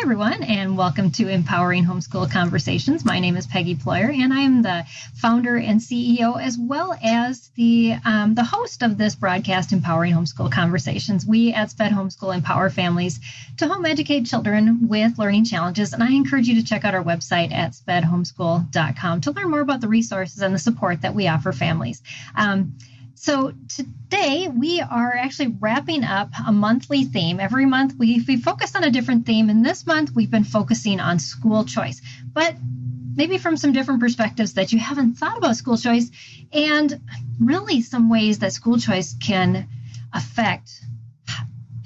Hi, everyone, and welcome to Empowering Homeschool Conversations. My name is Peggy Ployer, and I am the founder and CEO, as well as the host of this broadcast, Empowering Homeschool Conversations. We at SPED Homeschool empower families to home educate children with learning challenges, and I encourage you to check out our website at spedhomeschool.com to learn more about the resources and the support that we offer families. So today we are actually wrapping up a monthly theme. Every month we focus on a different theme, and this month we've been focusing on school choice, but maybe from some different perspectives that you haven't thought about school choice, and really some ways that school choice can affect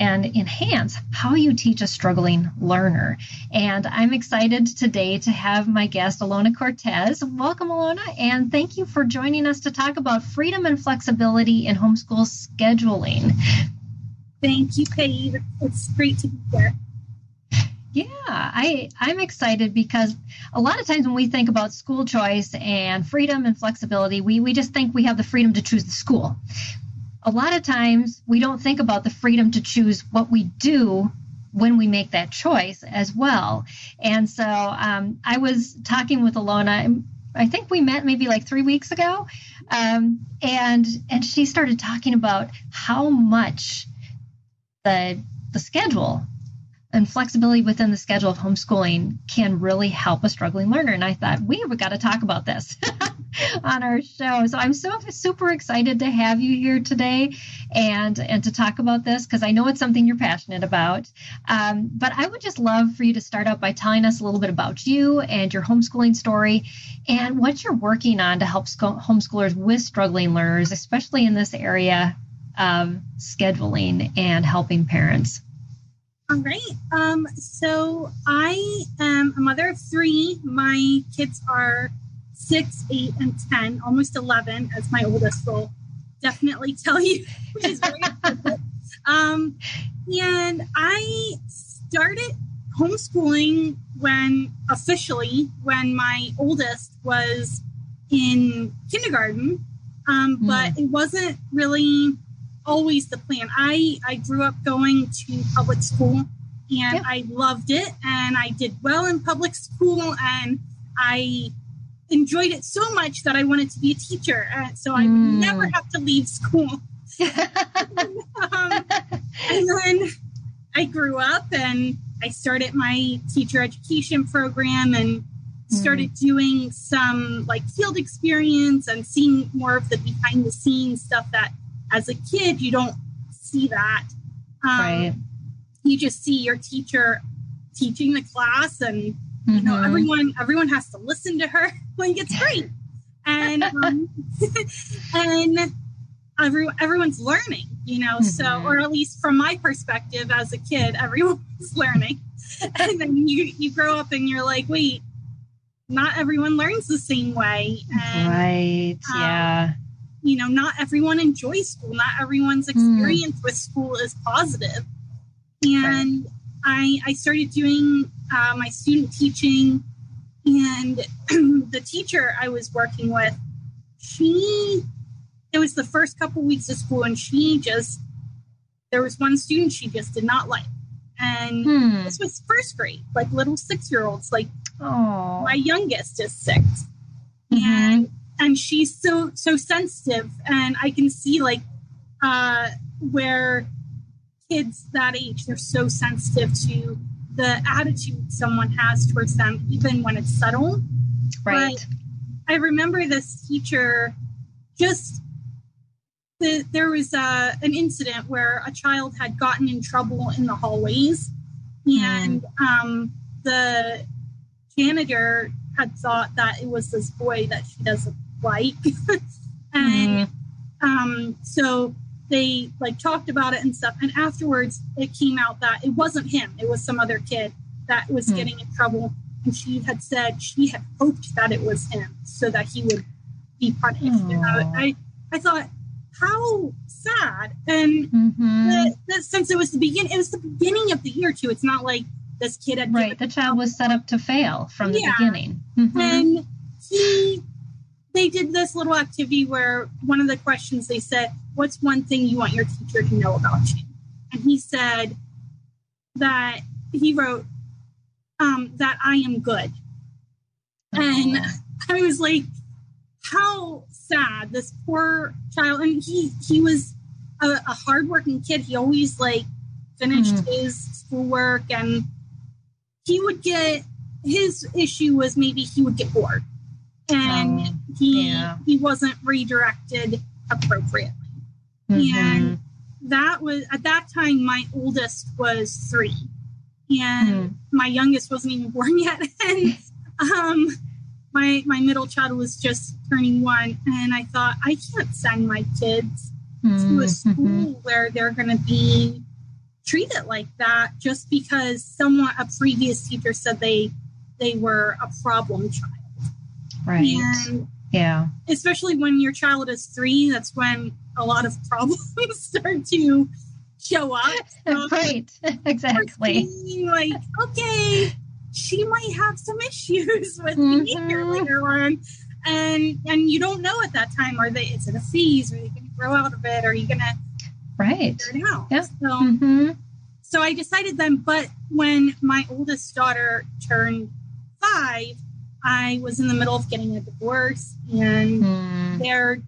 and enhance how you teach a struggling learner. And I'm excited today to have my guest, Alona Cortez. Welcome, Alona, and thank you for joining us to talk about freedom and flexibility in homeschool scheduling. Thank you, Peggy. It's great to be here. Yeah, I'm excited because a lot of times when we think about school choice and freedom and flexibility, we just think we have the freedom to choose the school. A lot of times we don't think about the freedom to choose what we do when we make that choice as well. And so I was talking with Alona, I think we met maybe like 3 weeks ago, and she started talking about how much the schedule and flexibility within the schedule of homeschooling can really help a struggling learner. And I thought, we've got to talk about this on our show. So I'm super excited to have you here today and to talk about this, because I know it's something you're passionate about. But I would just love for you to start out by telling us a little bit about you and your homeschooling story and what you're working on to help homeschoolers with struggling learners, especially in this area of scheduling and helping parents. All right. So I am a mother of three. My kids are 6, 8, and 10, almost 11, as my oldest will definitely tell you, which is very important. And I started homeschooling when my oldest was in kindergarten, but it wasn't really always the plan. I grew up going to public school, and I loved it, and I did well in public school, and I enjoyed it so much that I wanted to be a teacher, so I would never have to leave school. And then I grew up, and I started my teacher education program and started doing some like field experience and seeing more of the behind the scenes stuff that as a kid, you don't see that. Right. You just see your teacher teaching the class, and you know, everyone has to listen to her. Like, it's great, and and everyone's learning. You know, so, or at least from my perspective as a kid, everyone's learning, and then you grow up and you're like, wait, not everyone learns the same way. And, yeah. You know, not everyone enjoys school. Not everyone's experience with school is positive. And I started doing my student teaching, and the teacher I was working with, it was the first couple weeks of school, and there was one student she just did not like. And this was first grade, like little 6-year-olds, like my youngest is 6. And she's so sensitive, and I can see like where kids that age, they're so sensitive to the attitude someone has towards them, even when it's subtle. Right. But I remember this teacher, there was an incident where a child had gotten in trouble in the hallways, and the janitor had thought that it was this boy that she doesn't like. And so they like talked about it and stuff. And afterwards it came out that it wasn't him. It was some other kid that was getting in trouble. And she had said she had hoped that it was him so that he would be punished. And I thought, how sad. And since it was the beginning of the year too. It's not like this kid had the child was set up to fail from the beginning. And they did this little activity where one of the questions they said, what's one thing you want your teacher to know about you? And he wrote, that I am good. And I was like, how sad this poor child. And he was a hardworking kid. He always like finished his schoolwork, and he would get, his issue was maybe he would get bored and he wasn't redirected appropriately. And that was, at that time, my oldest was 3 and my youngest wasn't even born yet. And my middle child was just turning 1, and I thought, I can't send my kids to a school where they're going to be treated like that just because a previous teacher said they were a problem child. Right. And especially when your child is 3, that's when a lot of problems start to show up. So right. Exactly. Like, okay, she might have some issues with behavior later on. And you don't know at that time, is it a phase? Are they going to grow out of it? Are you going to figure it out? Yeah. So I decided then, but when my oldest daughter turned 5, I was in the middle of getting a divorce, and their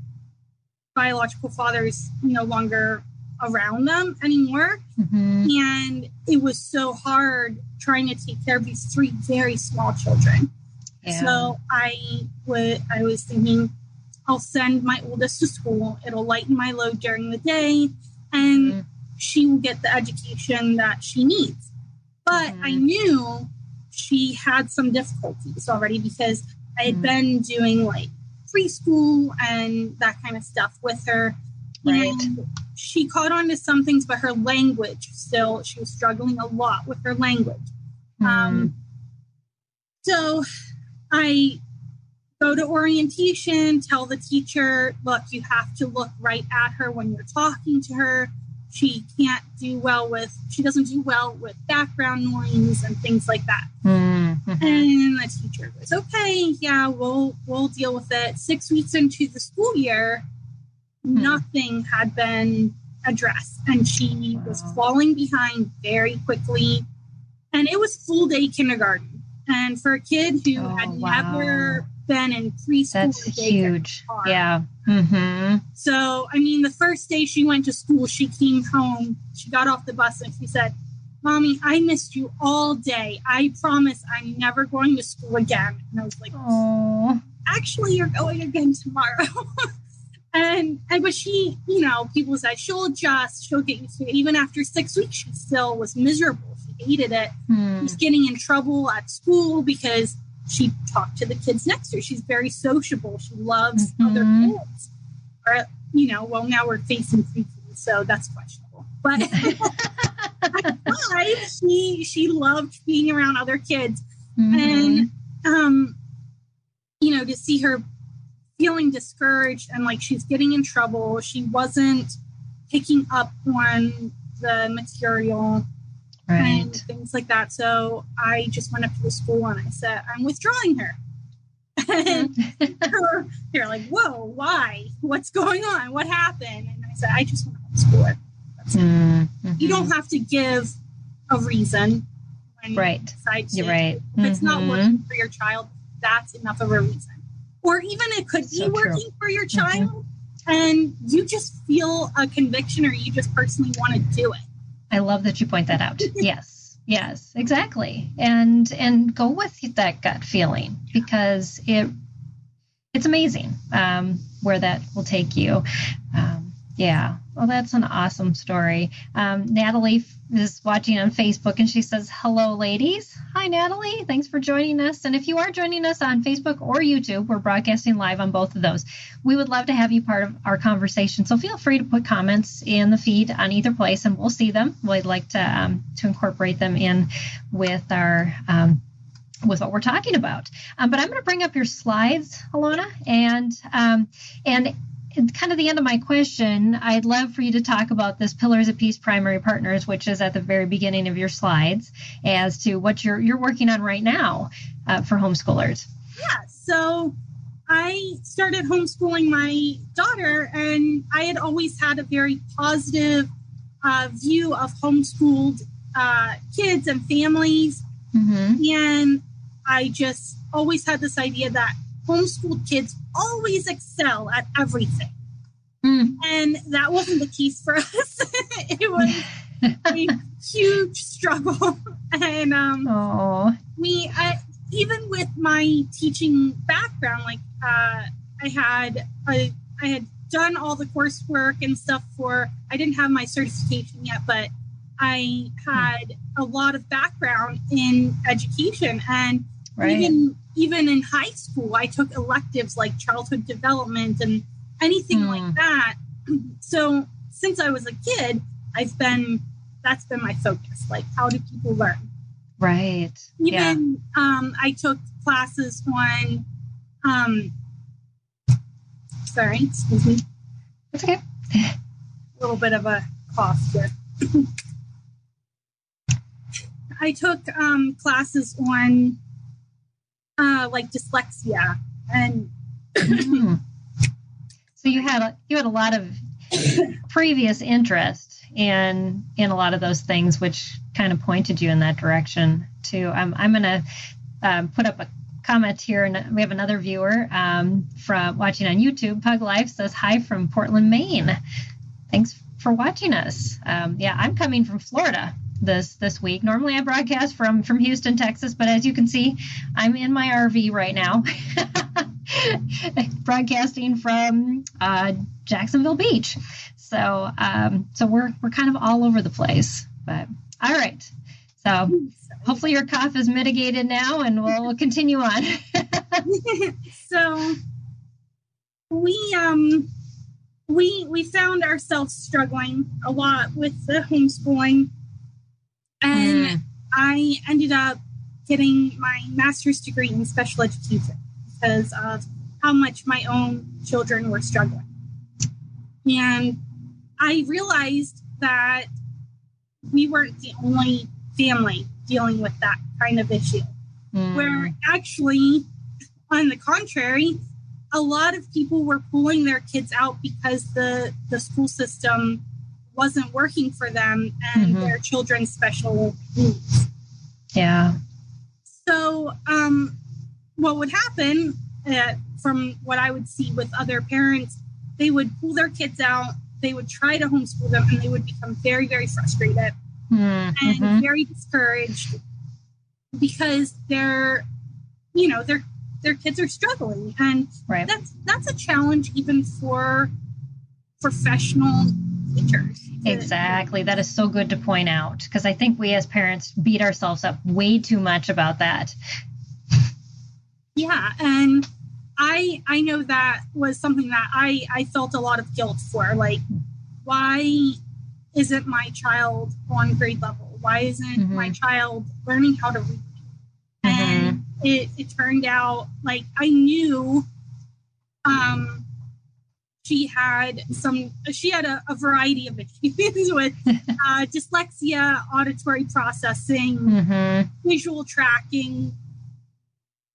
biological father is no longer around them anymore. And it was so hard trying to take care of these 3 very small children. Yeah. So I was thinking, I'll send my oldest to school. It'll lighten my load during the day, and she will get the education that she needs. But I knew she had some difficulties already because I had been doing like preschool and that kind of stuff with her. Right. And she caught on to some things, but her language still, she was struggling a lot with her language. So I go to orientation, tell the teacher, look, you have to look right at her when you're talking to her. She doesn't do well with background noise and things like that. And the teacher was, okay, yeah, we'll deal with it. 6 weeks into the school year, nothing had been addressed. And she was falling behind very quickly. And it was full day kindergarten. And for a kid who had never been in preschool, that's huge. Yeah. So, I mean, the first day she went to school, she came home, she got off the bus, and she said, Mommy, I missed you all day. I promise I'm never going to school again. And I was like, actually, you're going again tomorrow. But she, people said, she'll adjust, she'll get used to it. Even after 6 weeks, she still was miserable. She hated it. She was getting in trouble at school because she talked to the kids next to her. She's very sociable. She loves other kids. Or, now we're facing preteens, so that's questionable. But at 5, she loved being around other kids. And, to see her feeling discouraged and like she's getting in trouble. She wasn't picking up on the material. Right. And things like that. So I just went up to the school and I said, I'm withdrawing her. And they're like, whoa, why? What's going on? What happened? And I said, I just want to homeschool her. You don't have to give a reason when you decide to. You're right. If it's not working for your child, that's enough of a reason. Or even it could be working for your child and you just feel a conviction or you just personally want to do it. I love that you point that out. Yes, exactly. And go with that gut feeling because it's amazing where that will take you. Well, that's an awesome story. Natalie is watching on Facebook and she says, hello, ladies. Hi, Natalie. Thanks for joining us. And if you are joining us on Facebook or YouTube, we're broadcasting live on both of those. We would love to have you part of our conversation. So feel free to put comments in the feed on either place and we'll see them. We'd like to incorporate them in with our with what we're talking about. But I'm going to bring up your slides, Alona, and it's kind of the end of my question. I'd love for you to talk about this Pillars of Peace Primary Partners, which is at the very beginning of your slides, as to what you're working on right now for homeschoolers. Yeah, so I started homeschooling my daughter, and I had always had a very positive view of homeschooled kids and families. Mm-hmm. And I just always had this idea that homeschooled kids always excel at everything. Mm. And that wasn't the case for us. It was a huge struggle. And even with my teaching background, like I had done all the coursework and stuff for, I didn't have my certification yet, but I had a lot of background in education. And right. even in high school, I took electives like childhood development and anything like that. So since I was a kid, that's been my focus. Like, how do people learn? Right. Even I took classes on, sorry, excuse me. That's okay. A little bit of a cough here. I took classes on like dyslexia and so you had a lot of previous interest in a lot of those things, which kind of pointed you in that direction too. I'm going to put up a comment here, and we have another viewer from watching on YouTube. Pug Life says hi from Portland, Maine. Thanks for watching us. I'm coming from Florida this week. Normally I broadcast from Houston, Texas, but as you can see, I'm in my RV right now, broadcasting from Jacksonville Beach. So we're kind of all over the place. But all right. So hopefully your cough is mitigated now, and we'll continue on. So we found ourselves struggling a lot with the homeschooling, and I ended up getting my master's degree in special education because of how much my own children were struggling. And I realized that we weren't the only family dealing with that kind of issue, where actually, on the contrary, a lot of people were pulling their kids out because the school system wasn't working for them and their children's special needs. Yeah. So what would happen from what I would see with other parents, they would pull their kids out, they would try to homeschool them, and they would become very, very frustrated and very discouraged because their kids are struggling. And right. that's a challenge even for professional teachers. Exactly. That is so good to point out, because I think we as parents beat ourselves up way too much about that. Yeah. And I know that was something that I felt a lot of guilt for. Like, why isn't my child on grade level? Why isn't my child learning how to read? And it turned out, like, I knew she had a variety of issues with dyslexia, auditory processing, visual tracking.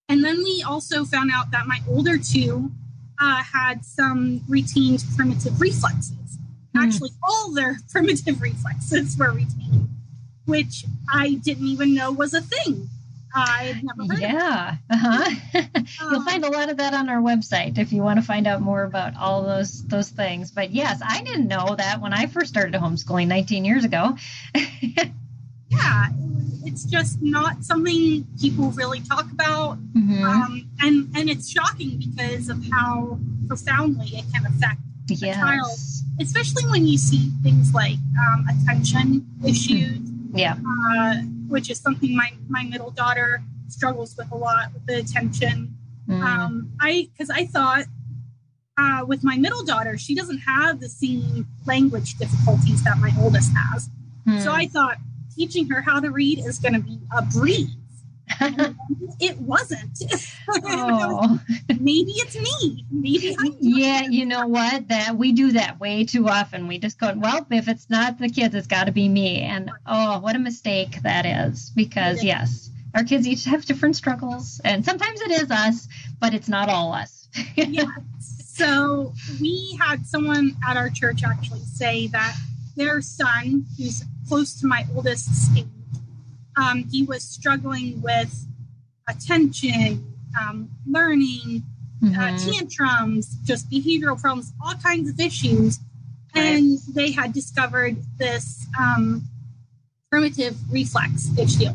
And then we also found out that my older two had some retained primitive reflexes. Actually, all their primitive reflexes were retained, which I didn't even know was a thing. I had never heard of it. You'll find a lot of that on our website if you want to find out more about all those things. But yes, I didn't know that when I first started homeschooling 19 years ago. Yeah, it's just not something people really talk about. And it's shocking because of how profoundly it can affect a child, especially when you see things like attention issues. Yeah. Which is something my middle daughter struggles with a lot, with the attention. Because I thought with my middle daughter, she doesn't have the same language difficulties that my oldest has. So I thought teaching her how to read is going to be a breeze. It wasn't. Oh. Maybe it's me. Maybe I'm you know what? That we do that way too often. We just go, well, if it's not the kids, it's got to be me. And oh, what a mistake that is! Because yes, our kids each have different struggles, and sometimes it is us, but it's not all us. Yeah. So we had someone at our church actually say that their son, who's close to my oldest's age, he was struggling with attention, learning, tantrums, just behavioral problems, all kinds of issues. And they had discovered this primitive reflex issue.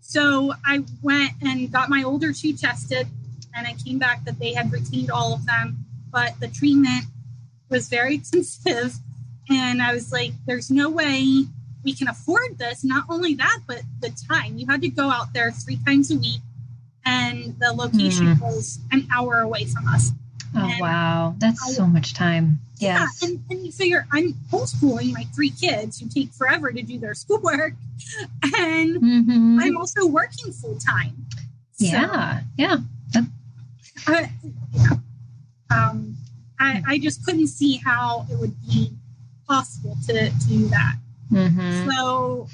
So I went and got my older two tested, and I came back that they had retained all of them, but the treatment was very expensive. And I was like, there's no way we can afford this. Not only that, but the time. You had to go out there 3 times a week, and the location was an hour away from us. Oh, and wow. That's so much time. Yes. Yeah. And you figure I'm homeschooling my 3 kids who take forever to do their schoolwork. And I'm also working full time. So, I just couldn't see how it would be possible to do that. So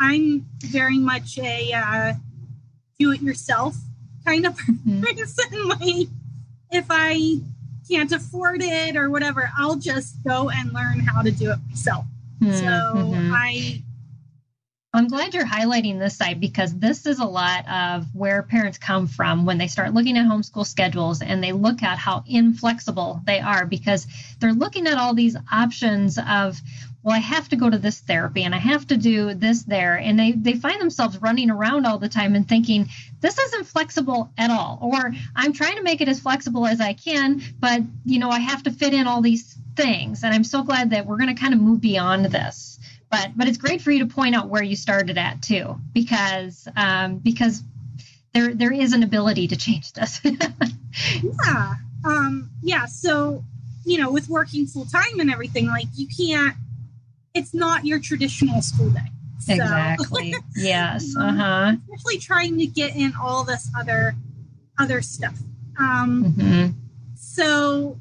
I'm very much a do-it-yourself kind of person. Like, if I can't afford it or whatever, I'll just go and learn how to do it myself. I'm glad you're highlighting this side, because this is a lot of where parents come from when they start looking at homeschool schedules, and they look at how inflexible they are, because they're looking at all these options of, well, I have to go to this therapy and I have to do this there. And they find themselves running around all the time and thinking, this isn't flexible at all, or I'm trying to make it as flexible as I can, but, you know, I have to fit in all these things. And I'm so glad that we're going to kind of move beyond this. But it's great for you to point out where you started at too, because there is an ability to change this. So, you know, with working full time and everything, like, you can't. It's not your traditional school day. So. Exactly. Yes. Especially trying to get in all this other stuff. So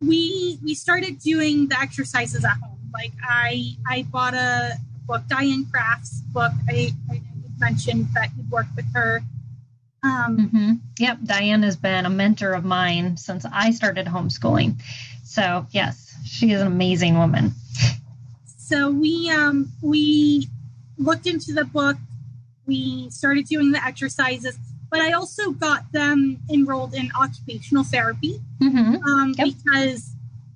we started doing the exercises at home. Like, I bought a book, Diane Craft's book. I mentioned that you'd worked with her. Yep, Diane has been a mentor of mine since I started homeschooling. So, yes, she is an amazing woman. So we looked into the book. We started doing the exercises, but I also got them enrolled in occupational therapy because...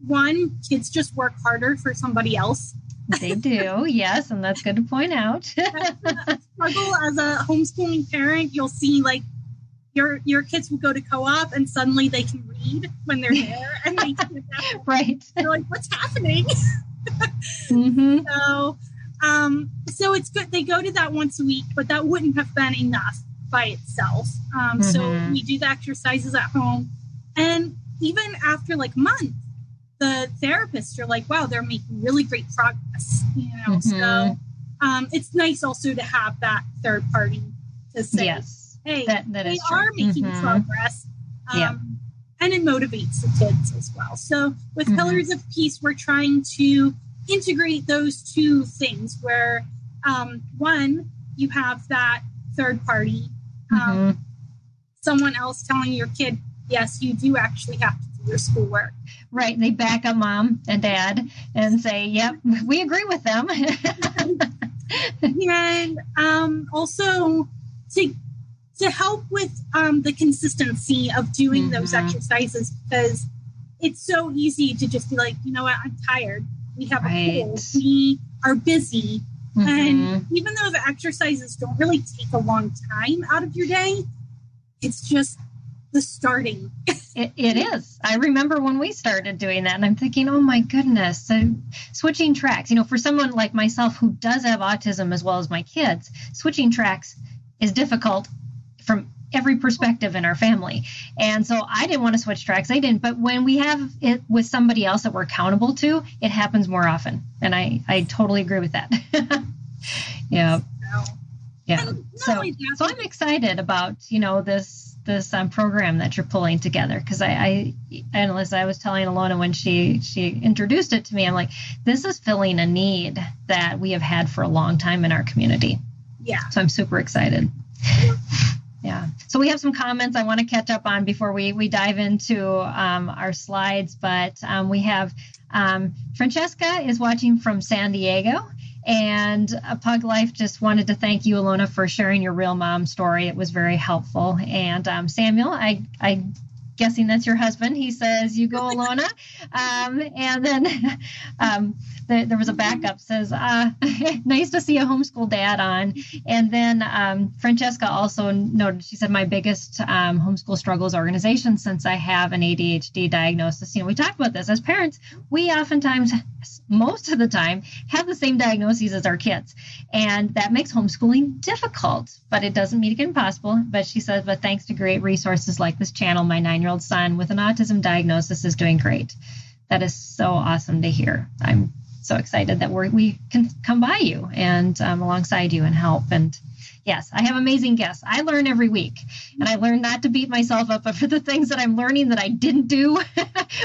One, kids just work harder for somebody else. They do, yes, and that's good to point out. That's a struggle as a homeschooling parent. You'll see, like, your kids will go to co-op and suddenly they can read when they're there, and they can't right. They're like, "What's happening?" So it's good they go to that once a week, but that wouldn't have been enough by itself. So we do the exercises at home, and even after like months, the therapists are like, wow, they're making really great progress, you know? So it's nice also to have that third party to say, hey, they are making progress. And it motivates the kids as well. So with Pillars of Peace, we're trying to integrate those two things where, one, you have that third party, someone else telling your kid, yes, you do actually have to do your schoolwork. Right. They back up mom and dad and say, yep, we agree with them. And also to help with the consistency of doing those exercises, because it's so easy to just be like, you know what, I'm tired. We have a cold. We are busy. And even though the exercises don't really take a long time out of your day, it's just the starting. It is. I remember when we started doing that, and I'm thinking, oh my goodness. So switching tracks, you know, for someone like myself who does have autism as well as my kids, switching tracks is difficult from every perspective in our family. And so I didn't want to switch tracks. I didn't. But when we have it with somebody else that we're accountable to, it happens more often. And I totally agree with that. Yeah. So I'm excited about, you know, this program that you're pulling together, because and as I was telling Alona when she introduced it to me, I'm like, this is filling a need that we have had for a long time in our community. Yeah. So I'm super excited. Yeah. So we have some comments I want to catch up on before we dive into our slides, but we have Francesca is watching from San Diego. And Pug Life just wanted to thank you, Alona, for sharing your real mom story. It was very helpful. And Samuel, I guessing that's your husband. He says, you go, Alona. And then there was a backup, says, nice to see a homeschool dad on. And then Francesca also noted, she said, my biggest homeschool struggle is organization since I have an ADHD diagnosis. You know, we talk about this as parents. We oftentimes, most of the time, have the same diagnoses as our kids. And that makes homeschooling difficult, but it doesn't make it impossible. But she says, but thanks to great resources like this channel, my 9-year-old son with an autism diagnosis is doing great. That is so awesome to hear. I'm so excited that we can come by you and alongside you and help. And yes, I have amazing guests. I learn every week, and I learn not to beat myself up for the things that I'm learning that I didn't do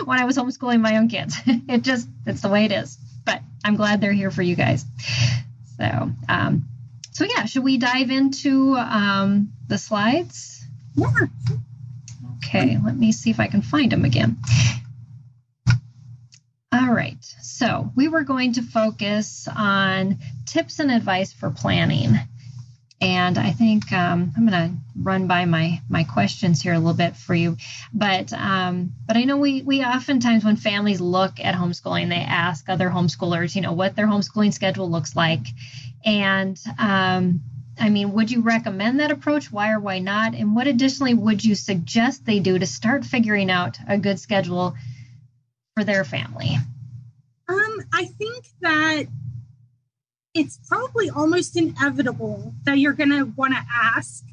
when I was homeschooling my own kids. It's the way it is, but I'm glad they're here for you guys. So, yeah, should we dive into the slides? Sure. Okay, let me see if I can find them again. All right, so we were going to focus on tips and advice for planning. And I think I'm going to run by my questions here a little bit for you. But I know we oftentimes when families look at homeschooling, they ask other homeschoolers, you know, what their homeschooling schedule looks like. And I mean, would you recommend that approach? Why or why not? And what additionally would you suggest they do to start figuring out a good schedule for their family? I think that it's probably almost inevitable that you're going to want to ask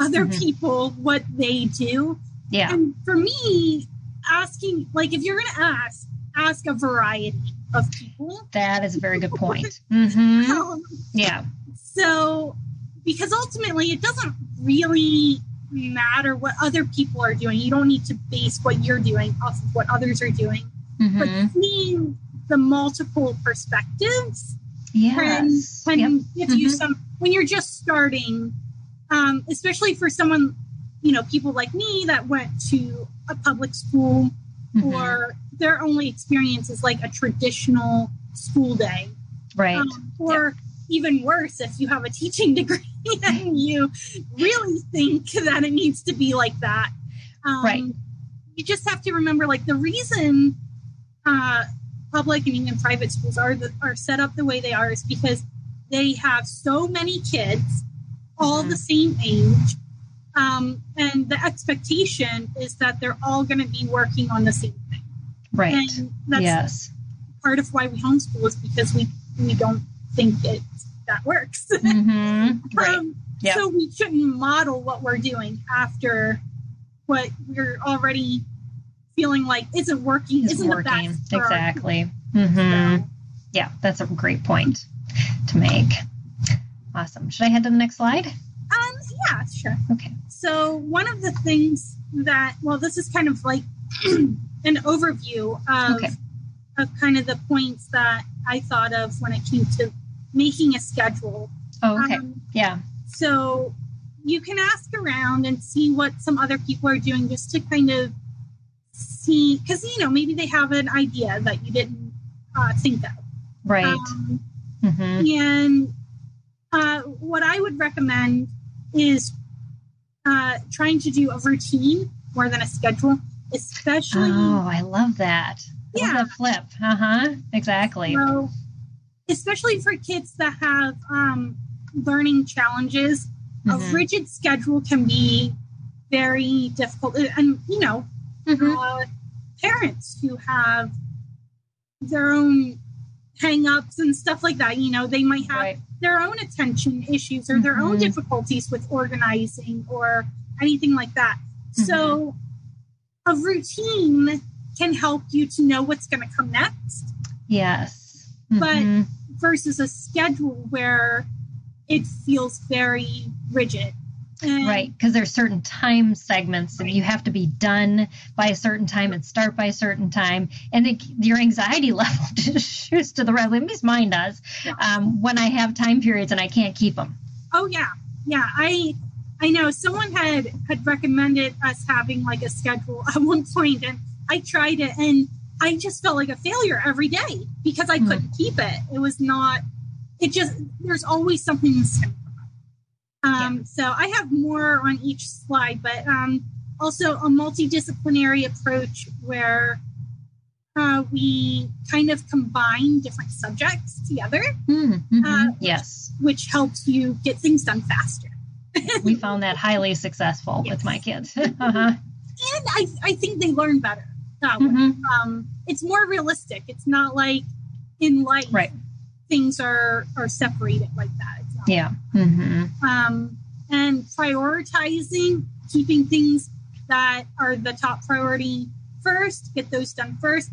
other people what they do. Yeah. And for me, asking, like, if you're going to ask a variety of people. That is a very good point. Mm-hmm. Yeah. So, because ultimately it doesn't really matter what other people are doing. You don't need to base what you're doing off of what others are doing. Mm-hmm. But seeing the multiple perspectives can give you some, when you're just starting, especially for someone, you know, people like me that went to a public school or their only experience is like a traditional school day. Right. Or even worse, if you have a teaching degree and you really think that it needs to be like that. Right. You just have to remember, like, the reason public and even private schools are set up the way they are is because they have so many kids all the same age. And the expectation is that they're all going to be working on the same thing. Right. And that's part of why we homeschool, is because we don't think that works. Right. So we shouldn't model what we're doing after what we're already feeling like isn't working, the best for exactly. Our so. Yeah, that's a great point to make. Awesome. Should I head to the next slide? Yeah, sure. Okay. So one of the things that, well, this is kind of like an overview of kind of the points that I thought of when it came to making a schedule. Oh, okay. Yeah. So you can ask around and see what some other people are doing, just to kind of see, because, you know, maybe they have an idea that you didn't think of. Right. And what I would recommend is trying to do a routine more than a schedule, especially. Oh, I love that. Yeah. Flip. Exactly. So, especially for kids that have learning challenges, a rigid schedule can be very difficult. And, you know, parents who have their own hang-ups and stuff like that, you know, they might have their own attention issues or their own difficulties with organizing or anything like that. So a routine can help you to know what's going to come next. Yes. But versus a schedule where it feels very rigid. And because there's certain time segments and you have to be done by a certain time and start by a certain time. And your anxiety level just shoots to the right. At least mine does when I have time periods and I can't keep them. Oh, yeah. Yeah. I know someone had recommended us having like a schedule at one point, and I tried it and I just felt like a failure every day because I couldn't keep it. It was not, it just, there's always something that's going to come up. So I have more on each slide, but also a multidisciplinary approach where we kind of combine different subjects together, which helps you get things done faster. We found that highly successful with my kids. And I think they learn better that way. It's more realistic. It's not like in life, things are separated like that. It's not like that. And prioritizing, keeping things that are the top priority first, get those done first,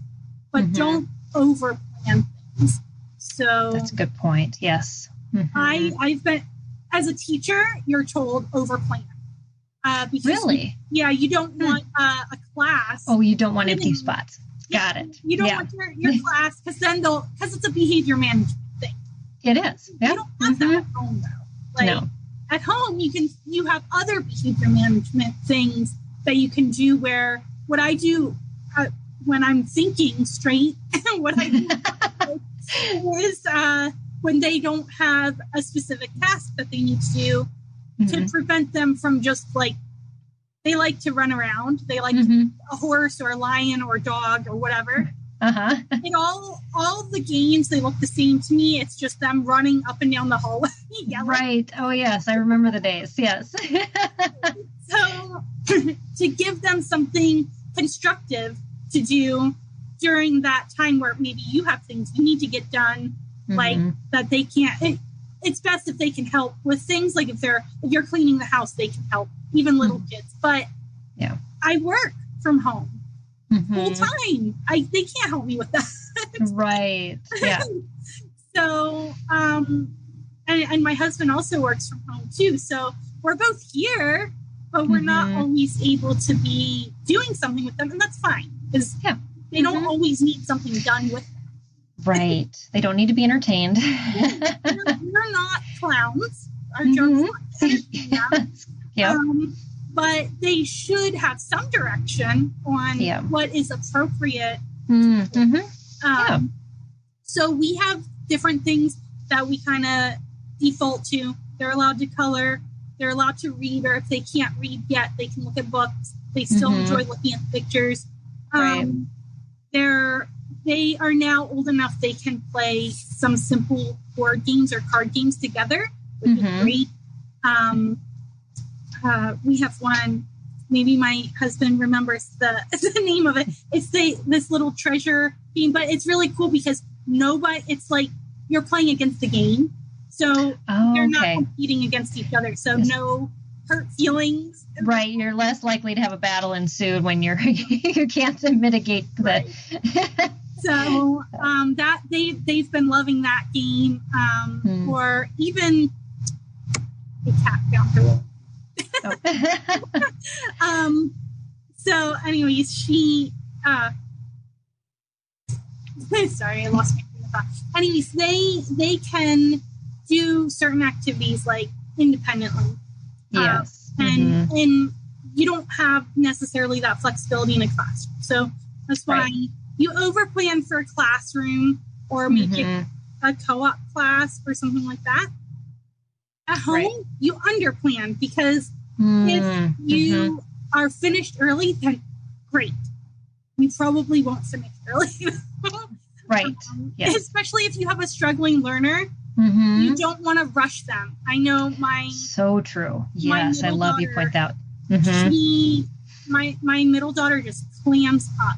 but don't over plan things. So that's a good point. Yes. I've been, as a teacher, you're told over plan. Because you don't want a class. Oh, you don't want empty spots. Got it. You don't want your class, because then they'll, because it's a behavior management thing. It is. You don't want that at home, though. Like, no. At home, you can, you have other behavior management things that you can do, where what I do when I'm thinking straight, what I do is when they don't have a specific task that they need to do, to prevent them from just like, they like to run around. They like a horse or a lion or a dog or whatever. And all the games, they look the same to me. It's just them running up and down the hallway. Oh, yes. I remember the days. Yes. So to give them something constructive to do during that time where maybe you have things you need to get done, like that they can't. It's best if they can help with things, like if you're cleaning the house, they can help, even little kids. But I work from home. Full time. They can't help me with that. So, and my husband also works from home too. So we're both here, but we're not always able to be doing something with them. And that's fine, because they don't always need something done with them. They don't need to be entertained. We're not clowns. Our jokes but they should have some direction on what is appropriate. So we have different things that we kind of default to. They're allowed to color. They're allowed to read, or if they can't read yet, they can look at books. They still enjoy looking at pictures. They are now old enough they can play some simple board games or card games together, which is great. We have one, maybe my husband remembers the name of it. It's this little treasure game, but it's really cool because it's like you're playing against the game. So they're not competing against each other. So no hurt feelings. Right. You're less likely to have a battle ensued when you can't mitigate that. Right. So that they've been loving that game, or even the cat found her. So anyways, she sorry, I lost my train of thought. Anyways, they can do certain activities like independently. And you don't have necessarily that flexibility in a classroom. So that's why you overplan for a classroom, or make it a co-op class or something like that. At home, you underplan, because if you are finished early, then great. You probably won't finish early. Especially if you have a struggling learner, you don't want to rush them. I know my... So true. Yes, I love daughter, you point out. My middle daughter just clams up,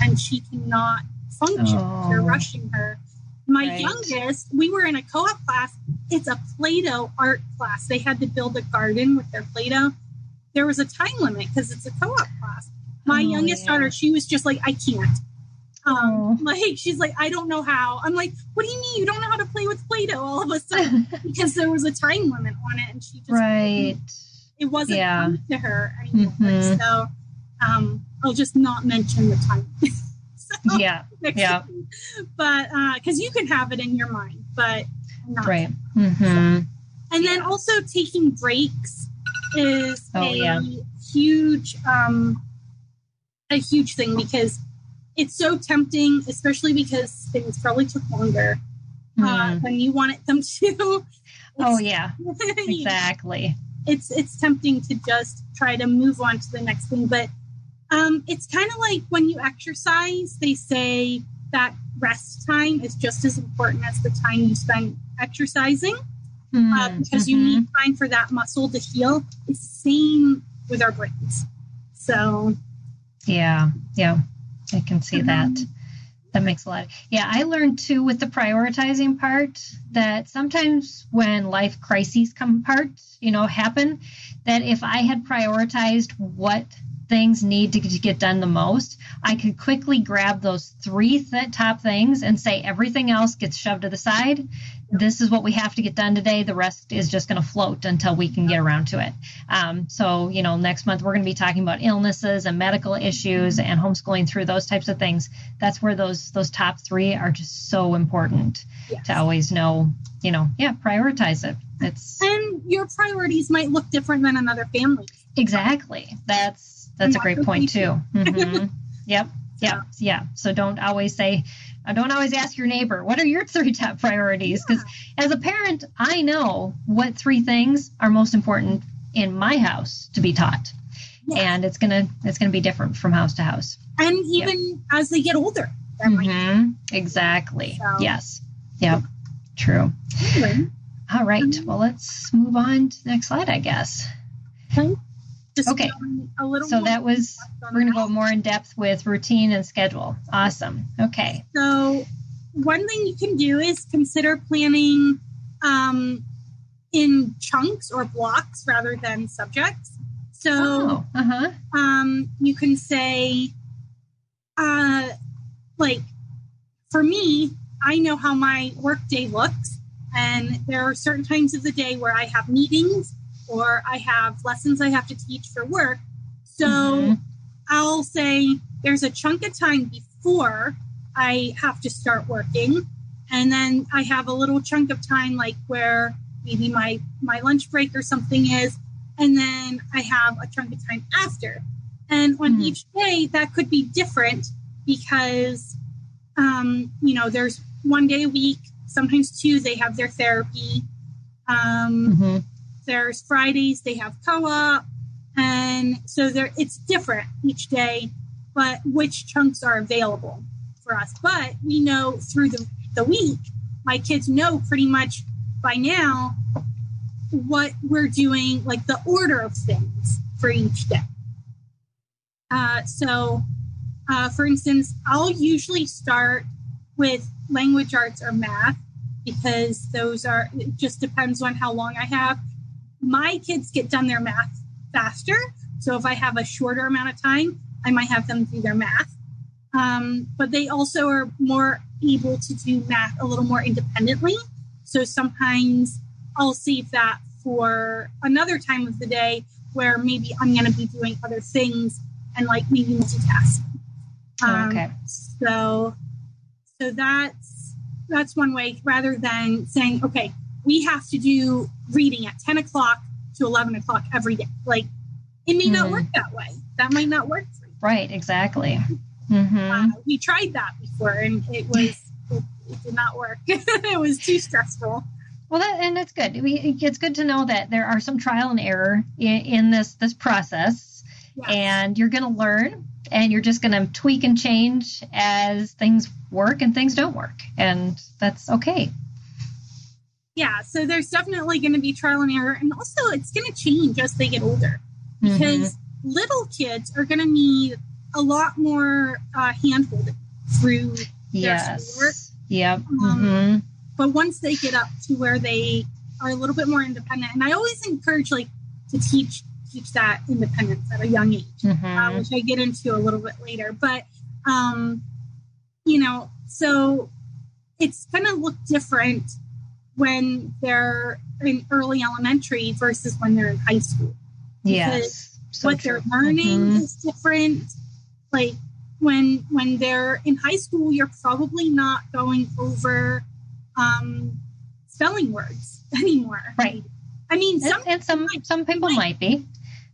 and she cannot function. They're rushing her. My youngest, we were in a co-op class. It's a Play-Doh art class. They had to build a garden with their Play-Doh. There was a time limit because it's a co-op class. My youngest daughter, she was just like, I can't. Like, she's like, I don't know how. I'm like, what do you mean you don't know how to play with Play-Doh all of a sudden? Because there was a time limit on it, and she just it wasn't fun to her anymore. So I'll just not mention the time. But because you can have it in your mind, but not and then also taking breaks is a huge thing, because it's so tempting, especially because things probably took longer when you wanted them to. Oh yeah, exactly. It's tempting to just try to move on to the next thing. But it's kind of like when you exercise, they say that rest time is just as important as the time you spend exercising because you need time for that muscle to heal. It's the same with our brains. So yeah, I can see that. That makes a lot. Yeah, I learned too with the prioritizing part that sometimes when life crises happen, that if I had prioritized what things need to get done the most, I could quickly grab those three top things and say everything else gets shoved to the side. This is what we have to get done today. The rest is just going to float until we can get around to it. So, next month we're going to be talking about illnesses and medical issues and homeschooling through those types of things. That's where those top three are just so important to always know, prioritize it. And your priorities might look different than another family. Exactly. That's a great point too. Mm-hmm. Yep. So don't always say, don't always ask your neighbor, what are your three top priorities? Because as a parent, I know what three things are most important in my house to be taught. Yeah. And it's gonna be different from house to house. And even as they get older. That might be. Exactly. So. Yes. Yep. True. Anyway. All right. Well, let's move on to the next slide, I guess. Okay. We're going to go more in depth with routine and schedule. Awesome. Okay. So one thing you can do is consider planning in chunks or blocks rather than subjects. So you can say, for me, I know how my work day looks, and there are certain times of the day where I have meetings or I have lessons I have to teach for work. So I'll say there's a chunk of time before I have to start working. And then I have a little chunk of time, like where maybe my lunch break or something is. And then I have a chunk of time after. And on each day, that could be different because, there's one day a week, sometimes two, they have their therapy. There's Fridays, they have co-op. And so it's different each day, but which chunks are available for us. But we know through the week, my kids know pretty much by now what we're doing, like the order of things for each day. So, for instance, I'll usually start with language arts or math because it just depends on how long I have. My kids get done their math faster. So if I have a shorter amount of time, I might have them do their math. But they also are more able to do math a little more independently. So sometimes I'll save that for another time of the day where maybe I'm going to be doing other things and like maybe multitask. So that's one way rather than saying, okay, we have to do reading at 10 o'clock to 11 o'clock every day. Like, it may not work that way. That might not work for you. Right, exactly. Mm-hmm. We tried that before, and it did not work. It was too stressful. Well, and that's good. It's good to know that there are some trial and error in this process, and you're going to learn, and you're just going to tweak and change as things work and things don't work, and that's okay. Yeah, so there's definitely going to be trial and error. And also, it's going to change as they get older because little kids are going to need a lot more hand-holding through their schoolwork. Yep. But once they get up to where they are a little bit more independent, and I always encourage to teach that independence at a young age, which I get into a little bit later. But, so it's going to look different when they're in early elementary versus when they're in high school. Yes. So what they're learning is different. Like when they're in high school, you're probably not going over spelling words anymore. Right. I mean, some people might be,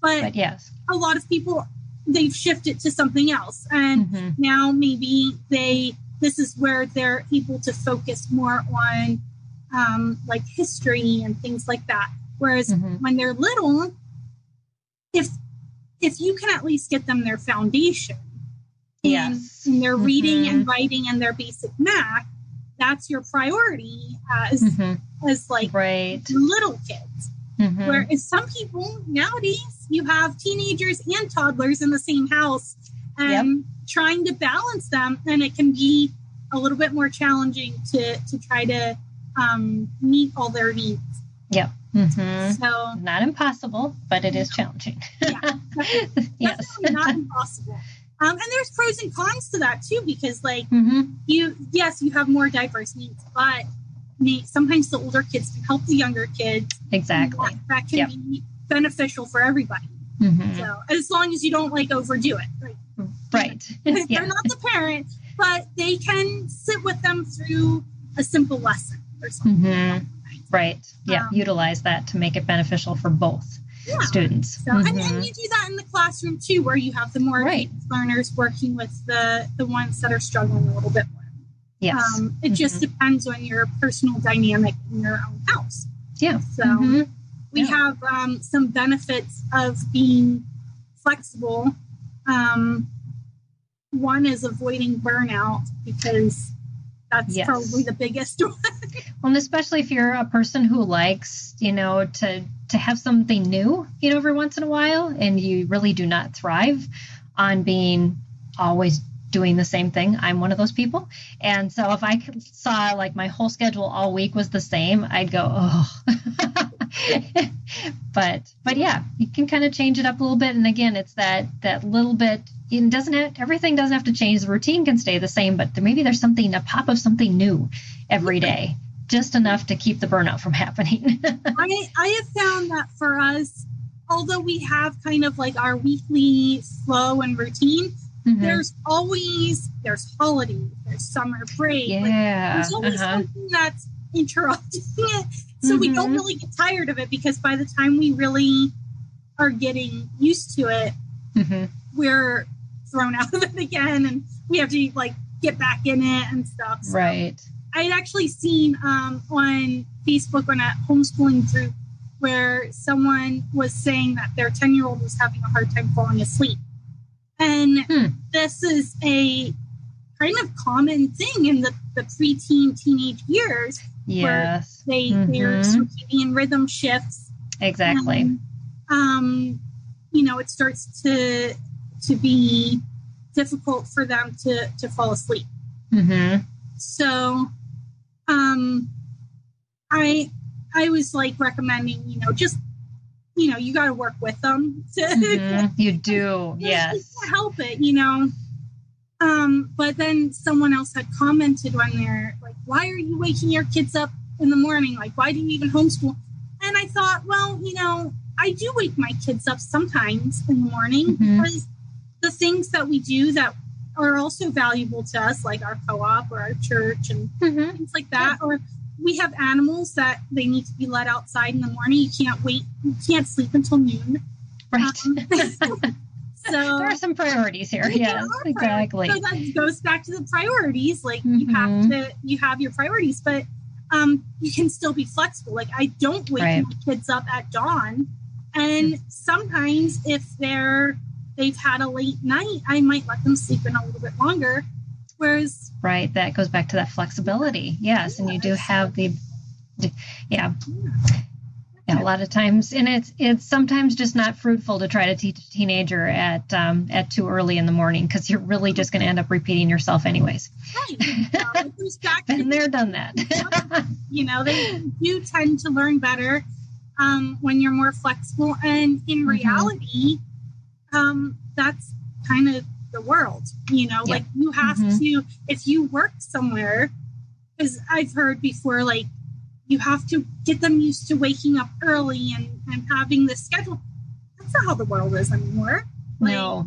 but yes, a lot of people, they've shifted to something else. And now maybe they this is where they're able to focus more on like history and things like that. Whereas when they're little, if you can at least get them their foundation and their reading and writing and their basic math, that's your priority as like little kids. Whereas some people nowadays, you have teenagers and toddlers in the same house and trying to balance them. And it can be a little bit more challenging to try to meet all their needs. Yep. So not impossible, but it is challenging. Definitely not impossible. And there's pros and cons to that too, because like you have more diverse needs, but sometimes the older kids can help the younger kids. Exactly. That can be beneficial for everybody. So as long as you don't like overdo it. Right. They're not the parent, but they can sit with them through a simple lesson or something. Right. Yeah. Utilize that to make it beneficial for both students. So, and you do that in the classroom too, where you have the more advanced learners working with the ones that are struggling a little bit more. Yes. It just depends on your personal dynamic in your own house. Yeah. So we have some benefits of being flexible. One is avoiding burnout, because that's probably the biggest one. Well, and especially if you're a person who likes, you know, to have something new, you know, every once in a while, and you really do not thrive on being always doing the same thing. I'm one of those people. And so if I saw like my whole schedule all week was the same, I'd go, oh, but yeah, you can kind of change it up a little bit. And again, it's that little bit, it doesn't have, everything doesn't have to change. The routine can stay the same, but maybe there's something, a pop of something new every day, just enough to keep the burnout from happening. I have found that for us, although we have kind of like our weekly flow and routine, there's holidays, there's summer break. Yeah. Like, there's always something that's interrupting it. So we don't really get tired of it, because by the time we really are getting used to it, we're thrown out of it again, and we have to like get back in it and stuff. So I had actually seen on Facebook on a homeschooling group where someone was saying that their 10-year-old was having a hard time falling asleep. And this is a kind of common thing in the preteen, teenage years. Yes. Where their circadian rhythm shifts. Exactly. And, you know, it starts to be difficult for them to fall asleep. So, I was like recommending, you know, just, you know, you got to work with them. You do. Yes. You can't help it, you know? But then someone else had commented on there, like, why are you waking your kids up in the morning? Like, why do you even homeschool? And I thought, well, you know, I do wake my kids up sometimes in the morning, because the things that we do that are also valuable to us, like our co-op or our church and things like that. Or we have animals that they need to be let outside in the morning. You can't wait. You can't sleep until noon. Right. So there are some priorities here. Yeah, exactly. So that goes back to the priorities. Like you have your priorities, but you can still be flexible. Like I don't wake my kids up at dawn. And sometimes if they've had a late night, I might let them sleep in a little bit longer. Whereas, that goes back to that flexibility. Yes. And you do have a lot of times. And it's sometimes just not fruitful to try to teach a teenager at too early in the morning, because you're really just going to end up repeating yourself anyways. Been there, done that. You know, they do tend to learn better when you're more flexible. And in reality, that's kind of the world, you know, like you have to, if you work somewhere, because I've heard before, like you have to get them used to waking up early and having this schedule. That's not how the world is anymore. Like, no.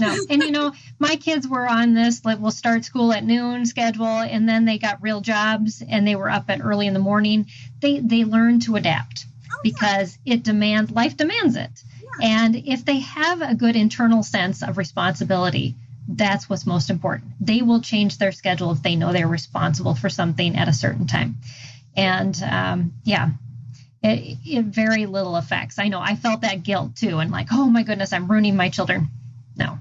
And you know, my kids were on this, like we'll start school at noon schedule, and then they got real jobs and they were up at early in the morning. They learned to adapt because life demands it. And if they have a good internal sense of responsibility, That's what's most important. They will change their schedule if they know they're responsible for something at a certain time. And it very little affects. I know I felt that guilt too. And like, oh my goodness, I'm ruining my children. No,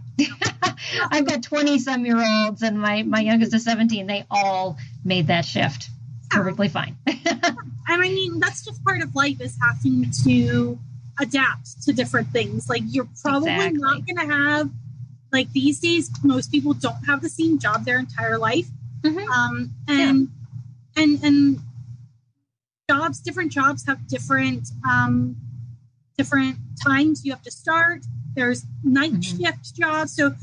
I've got 20 some year olds and my youngest is 17. They all made that shift perfectly fine. And I mean, that's just part of life, is having to adapt to different things. Like you're probably not going to have, like these days, most people don't have the same job their entire life. Mm-hmm. And jobs, different jobs have different, different times you have to start. There's night mm-hmm. shift jobs. So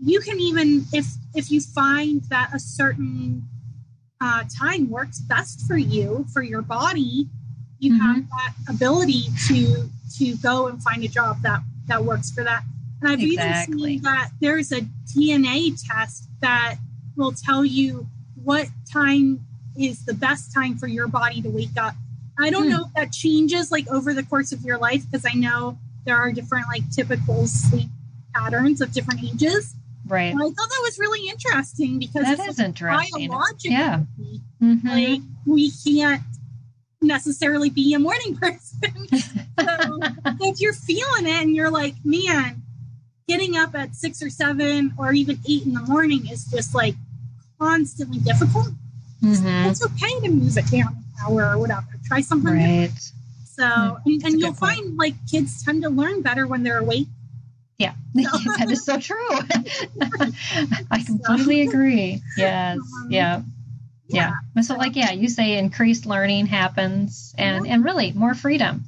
you can even, if you find that a certain time works best for you, for your body, you mm-hmm. have that ability to go and find a job that works for that. And I've even seen that there's a DNA test that will tell you what time is the best time for your body to wake up. I don't know if that changes like over the course of your life, because I know there are different like typical sleep patterns of different ages. Right. And I thought that was really interesting, because it's interesting. Biologically, mm-hmm. like we can't necessarily be a morning person. So if you're feeling it and you're like, man, getting up at 6 or 7 or even 8 in the morning is just like constantly difficult. Mm-hmm. It's okay to move it down an hour or whatever. Try something different. So, and you'll find like kids tend to learn better when they're awake. Yeah, so. That is so true. I completely agree. Yes. Yeah. So like, you say increased learning happens and really more freedom.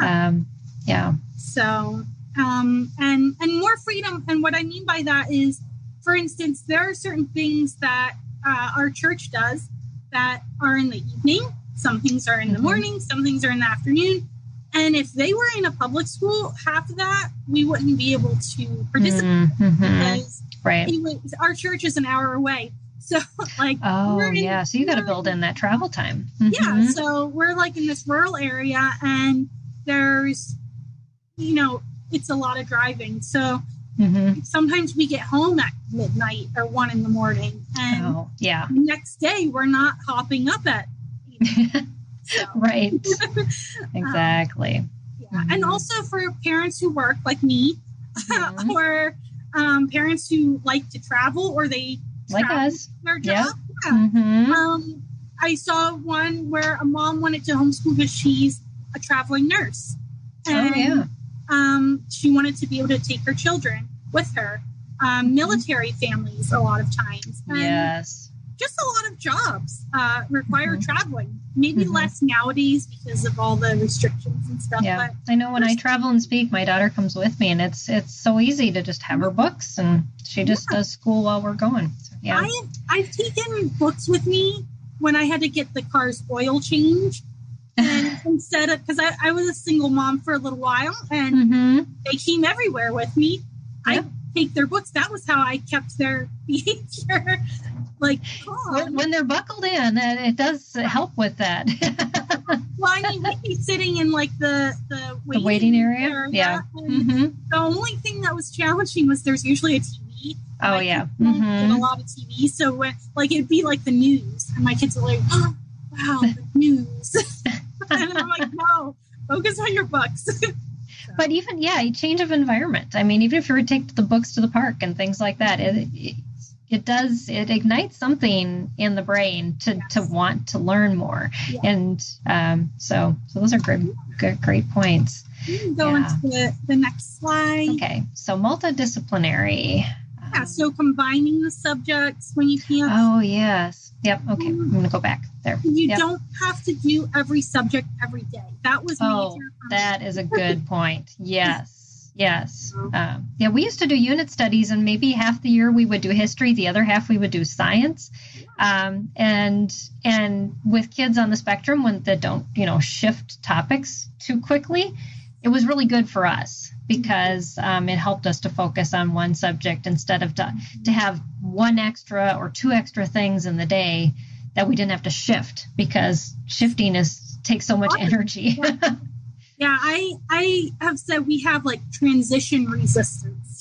Yeah. So, and more freedom. And what I mean by that is, for instance, there are certain things that our church does that are in the evening. Some things are in the morning, some things are in the afternoon. And if they were in a public school, half of that, we wouldn't be able to participate. Mm-hmm. Because our church is an hour away. So like, so you got to build in that travel time. Mm-hmm. Yeah. So we're like in this rural area, and there's, it's a lot of driving. So sometimes we get home at midnight or 1 a.m. and the next day we're not hopping up at so. Right. Exactly. Mm-hmm. And also for parents who work like me, or parents who like to travel, or they like us, their job. Yeah. Mm-hmm. I saw one where a mom wanted to homeschool because she's a traveling nurse, and she wanted to be able to take her children with her. Military families, a lot of times. And just a lot of jobs require traveling. Maybe less nowadays because of all the restrictions and stuff. Yeah, but I know when I travel and speak, my daughter comes with me, and it's so easy to just have her books, and she just does school while we're going. So, I've taken books with me when I had to get the car's oil changed, and instead of, because I was a single mom for a little while, and they came everywhere with me. Yeah. I take their books. That was how I kept their behavior. Like when they're buckled in, it does help with that. Well, I mean, we'd be sitting in like the waiting area. Yeah. The only thing that was challenging was there's usually a TV. Oh yeah. A lot of TV. So when, like, it'd be like the news, and my kids are like, oh, wow, the news. And I'm like, no, focus on your books. But even, a change of environment. I mean, even if you were to take the books to the park and things like that, it ignites something in the brain to want to learn more. Yes. And so those are great points. You can go into the next slide. Okay. So multidisciplinary. Yeah. So combining the subjects when you can. Oh, yes. Yep. Okay. I'm going to go back there. You don't have to do every subject every day. That was major. That is a good point. Yes. Yes. We used to do unit studies, and maybe half the year we would do history. The other half we would do science. And with kids on the spectrum that don't, shift topics too quickly, it was really good for us, because it helped us to focus on one subject instead of to have one extra or two extra things in the day that we didn't have to shift, because shifting takes so much energy. I have said we have like transition resistance.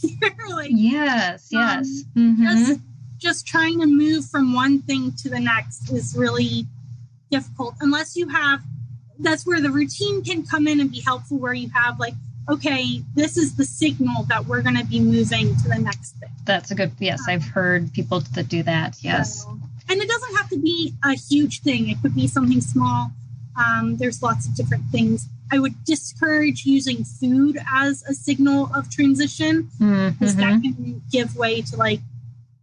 Like, yes. Mm-hmm. Just trying to move from one thing to the next is really difficult unless you have, that's where the routine can come in and be helpful, where you have like, okay, this is the signal that we're going to be moving to the next thing. That's a good, yes, I've heard people that do that, yes. So, and it doesn't have to be a huge thing. It could be something small. There's lots of different things. I would discourage using food as a signal of transition because that can give way to like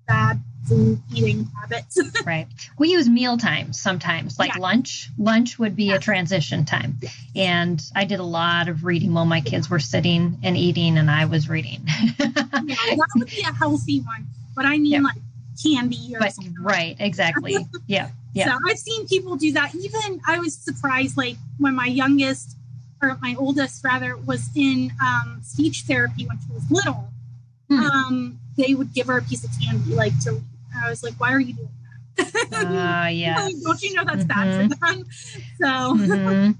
bad food eating habits. Right. We use meal times sometimes, like lunch. Lunch would be a transition time. And I did a lot of reading while my kids were sitting and eating and I was reading. That would be a healthy one, but I mean like candy or something. Right, exactly. Yeah. So I've seen people do that. Even I was surprised, like when my youngest, or my oldest rather, was in speech therapy when she was little, they would give her a piece of candy, like to. I was like, "Why are you doing that?" Yes. Don't you know that's bad for them? So,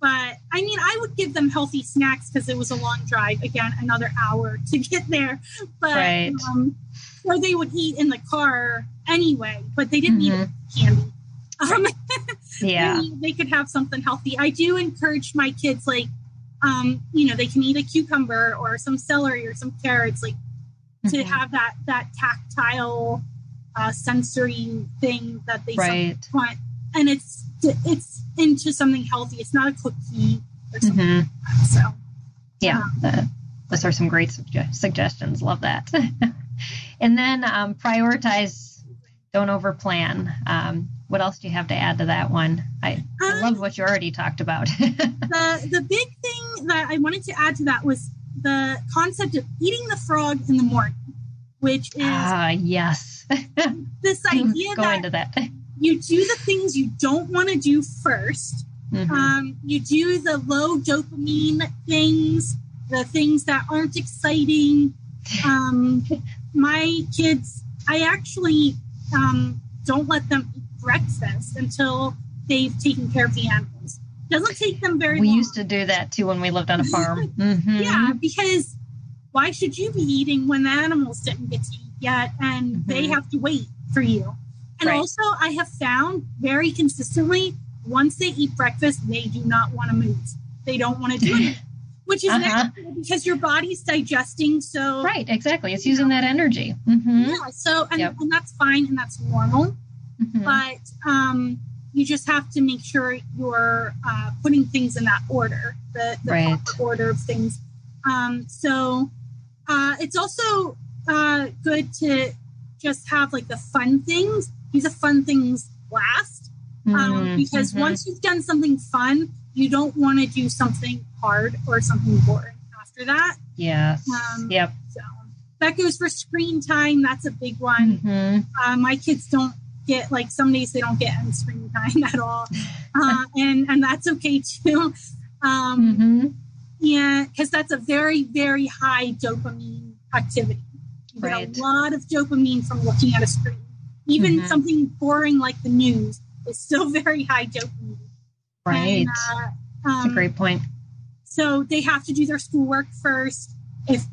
but I mean, I would give them healthy snacks because it was a long drive. Again, another hour to get there, but or they would eat in the car anyway, but they didn't eat candy. They could have something healthy. I do encourage my kids, like, they can eat a cucumber or some celery or some carrots, like to have that tactile sensory thing that they want. And it's into something healthy. It's not a cookie or something like that. So, those are some great suggestions. Love that. And then prioritize. Don't over plan. What else do you have to add to that one? I love what you already talked about. The big thing that I wanted to add to that was the concept of eating the frog in the morning, which is yes. This idea that you do the things you don't want to do first. You do the low dopamine things, the things that aren't exciting. My kids, I actually don't let them eat breakfast until they've taken care of the animals. Doesn't take them very long. We used to do that too when we lived on a farm. Yeah, because why should you be eating when the animals didn't get to eat yet and they have to wait for you? And also I have found very consistently once they eat breakfast, they do not want to move. They don't want to do it, which is natural because your body's digesting. So right, exactly. It's using that energy. Yeah. So and that's fine and that's normal. But you just have to make sure you're putting things in that order, the proper order of things. So it's also good to just have like the fun things. Do the fun things last because once you've done something fun, you don't want to do something hard or something boring after that. Yes. So that goes for screen time. That's a big one. My kids don't get, like, some days they don't get any screen time at all. And that's okay too. Yeah, because that's a very, very high dopamine activity. You get a lot of dopamine from looking at a screen. Even something boring like the news is still very high dopamine. Right. And, that's a great point. So they have to do their schoolwork first. If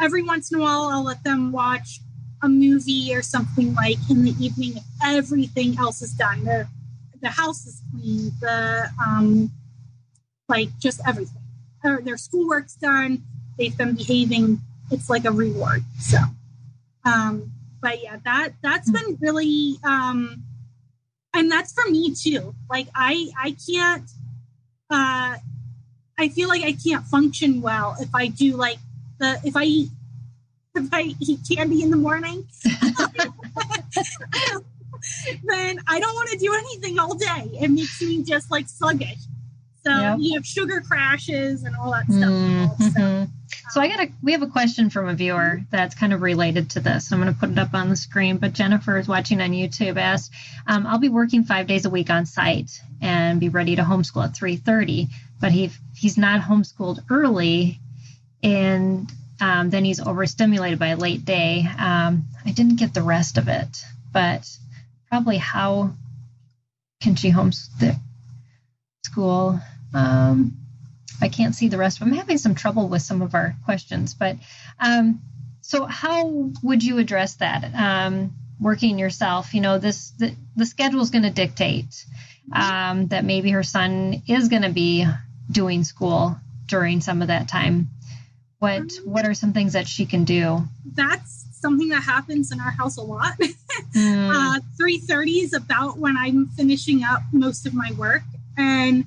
every once in a while I'll let them watch a movie or something like in the evening, if everything else is done, the house is clean, the just everything, or their schoolwork's done, they've been behaving, it's like a reward. So, but yeah, that's been really, and that's for me too. Like I can't, I feel like I can't function well if I do like if I eat candy in the morning, then I don't want to do anything all day. It makes me just like sluggish. So you have sugar crashes and all that stuff. So we have a question from a viewer that's kind of related to this. I'm going to put it up on the screen, but Jennifer is watching on YouTube asked, I'll be working 5 days a week on site and be ready to homeschool at 3:30, but he's not homeschooled early and then he's overstimulated by a late day. I didn't get the rest of it, but probably how can she homeschool? I can't see the rest of them. I'm having some trouble with some of our questions, but so how would you address that? Working yourself, you know, the schedule is going to dictate that maybe her son is going to be doing school during some of that time. What are some things that she can do? That's something that happens in our house a lot. 3:30 is about when I'm finishing up most of my work. And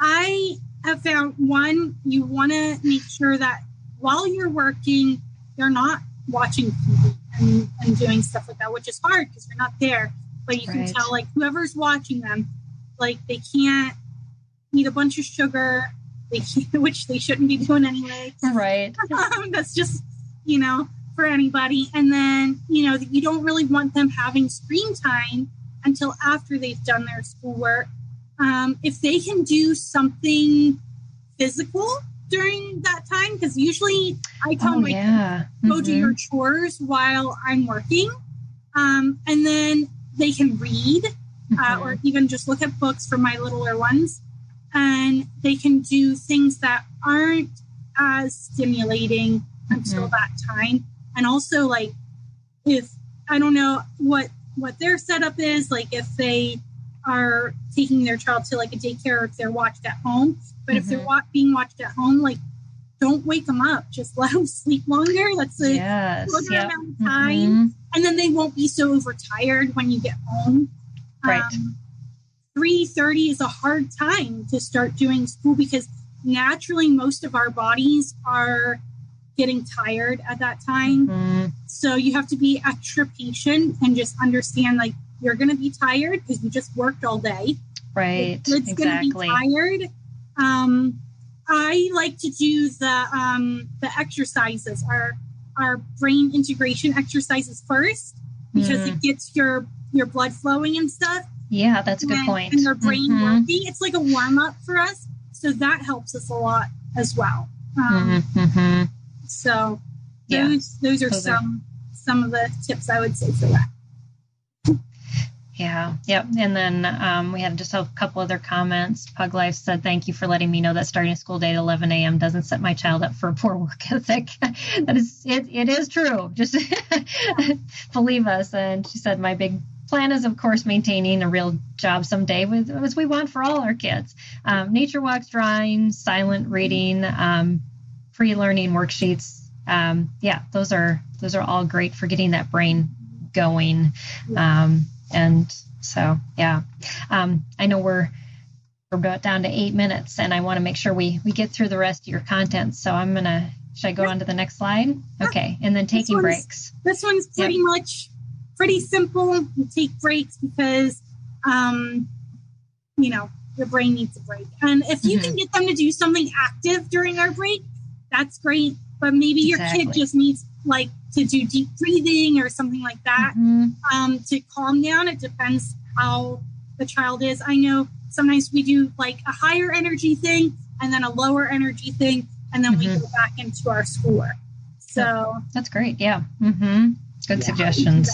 I have found, one, you want to make sure that while you're working, you're not watching TV and doing stuff like that, which is hard because you're not there. But you can tell, like, whoever's watching them, like, they can't eat a bunch of sugar, which they shouldn't be doing anyway. Right. That's just, you know, for anybody. And then, you know, you don't really want them having screen time until after they've done their schoolwork. If they can do something physical during that time, because usually I tell my kids, go do your chores while I'm working. And then they can read or even just look at books for my littler ones. And they can do things that aren't as stimulating until that time. And also, like, if I don't know what their setup is, like if they are taking their child to like a daycare or if they're watched at home, but if they're being watched at home, like, don't wake them up. Just let them sleep longer. That's a longer amount of time. And then they won't be so overtired when you get home. Right. 3:30 is a hard time to start doing school because naturally most of our bodies are getting tired at that time. So you have to be extra patient and just understand, like, you're going to be tired because you just worked all day. Right. It's exactly. going to be tired. I like to do the exercises, our brain integration exercises first, because it gets your blood flowing and stuff. Yeah, that's a good point. And their brain working. It's like a warm up for us. So that helps us a lot as well. So those are some of the tips I would say for that. Yeah. Yep. And then we had just a couple other comments. Pug Life said, "Thank you for letting me know that starting a school day at 11 a.m. doesn't set my child up for a poor work ethic." That is, it is true. Just believe us. And she said, "My big plan is, of course, maintaining a real job someday, as we want for all our kids. Nature walks, drawing, silent reading, pre-learning worksheets. Those are all great for getting that brain going." And so, I know we're about down to 8 minutes, and I want to make sure we get through the rest of your content. So I'm going to, should I go on to the next slide? Okay. And then taking breaks. This one's pretty much pretty simple. You take breaks because, you know, your brain needs a break. And if you can get them to do something active during our break, that's great. But maybe your kid just needs, like, to do deep breathing or something like that to calm down. It depends how the child is. I know sometimes we do like a higher energy thing and then a lower energy thing, and then we go back into our schoolwork. So that's great. Yeah. Good suggestions.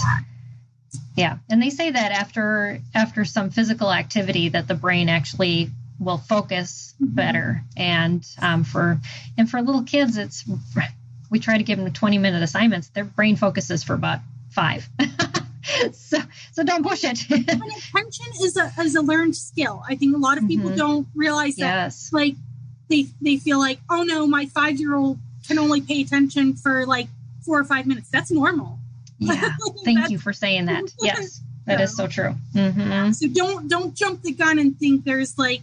Yeah. And they say that after some physical activity that the brain actually will focus better. And for little kids, we try to give them 20-minute assignments. Their brain focuses for about 5. so don't push it. And attention is a learned skill. I think a lot of people don't realize that. Yes. Like they feel like, oh no, my 5-year-old can only pay attention for like 4 or 5 minutes. That's normal. Yeah. Thank you for saying that. Yes, that is so true. So don't jump the gun and think there's like